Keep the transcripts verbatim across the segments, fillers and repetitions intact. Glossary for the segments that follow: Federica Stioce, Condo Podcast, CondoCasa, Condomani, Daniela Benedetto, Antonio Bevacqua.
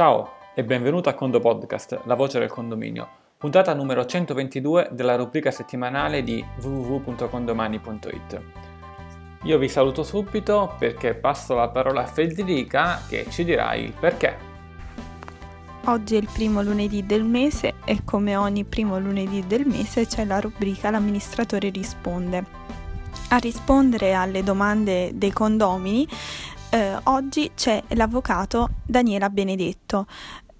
Ciao e benvenuto a Condo Podcast, la voce del condominio, puntata numero centoventidue della rubrica settimanale di w w w punto condomani punto i t. Io vi saluto subito perché passo la parola a Federica che ci dirà il perché. Oggi è il primo lunedì del mese e come ogni primo lunedì del mese c'è la rubrica L'amministratore risponde. A rispondere alle domande dei condomini eh, oggi c'è l'avvocato Daniela Benedetto,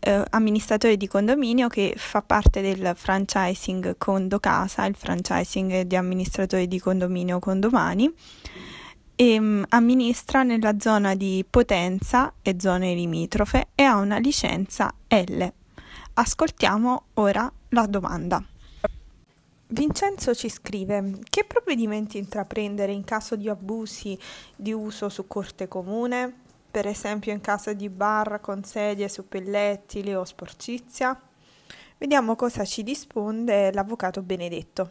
eh, amministratore di condominio che fa parte del franchising CondoCasa, il franchising di amministratori di condominio Condomani, e amministra nella zona di Potenza e zone limitrofe e ha una licenza L. Ascoltiamo ora la domanda. Vincenzo ci scrive: che provvedimenti intraprendere in caso di abusi di uso su corte comune, per esempio in caso di bar con sedie su pellettili o sporcizia? Vediamo cosa ci risponde l'avvocato Benedetto.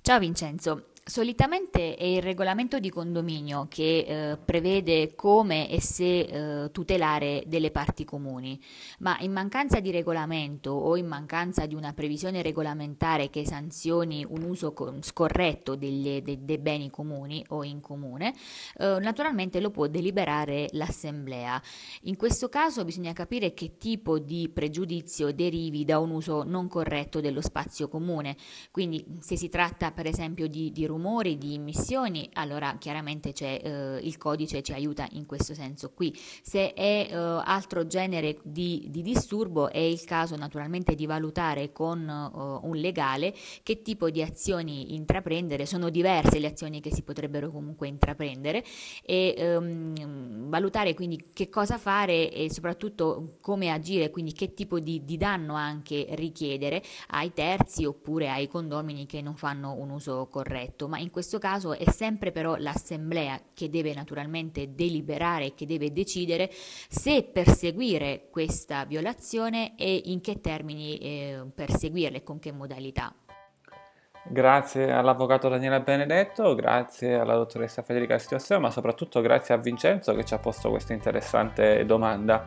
Ciao Vincenzo. Solitamente è il regolamento di condominio che eh, prevede come e se eh, tutelare delle parti comuni, ma in mancanza di regolamento o in mancanza di una previsione regolamentare che sanzioni un uso con, scorretto degli, de, dei beni comuni o in comune, eh, naturalmente lo può deliberare l'assemblea. In questo caso bisogna capire che tipo di pregiudizio derivi da un uso non corretto dello spazio comune, quindi se si tratta per esempio di, di rumori, di immissioni, allora chiaramente c'è eh, il codice ci aiuta in questo senso qui. Se è eh, altro genere di, di disturbo è il caso naturalmente di valutare con eh, un legale che tipo di azioni intraprendere. Sono diverse le azioni che si potrebbero comunque intraprendere e ehm, valutare quindi che cosa fare e soprattutto come agire, quindi che tipo di, di danno anche richiedere ai terzi oppure ai condomini che non fanno un uso corretto. Ma in questo caso è sempre però l'assemblea che deve naturalmente deliberare, che deve decidere se perseguire questa violazione e in che termini eh, perseguirla e con che modalità. Grazie all'avvocato Daniela Benedetto, grazie alla dottoressa Federica Stioce, ma soprattutto grazie a Vincenzo che ci ha posto questa interessante domanda.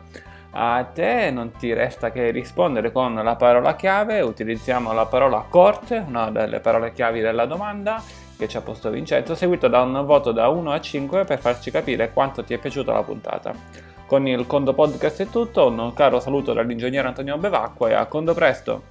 A te non ti resta che rispondere con la parola chiave. Utilizziamo la parola corte, una delle parole chiavi della domanda che ci ha posto Vincenzo, seguito da un voto da uno a cinque per farci capire quanto ti è piaciuta la puntata. Con il Condo Podcast è tutto, un caro saluto dall'ingegnere Antonio Bevacqua e a Condo presto!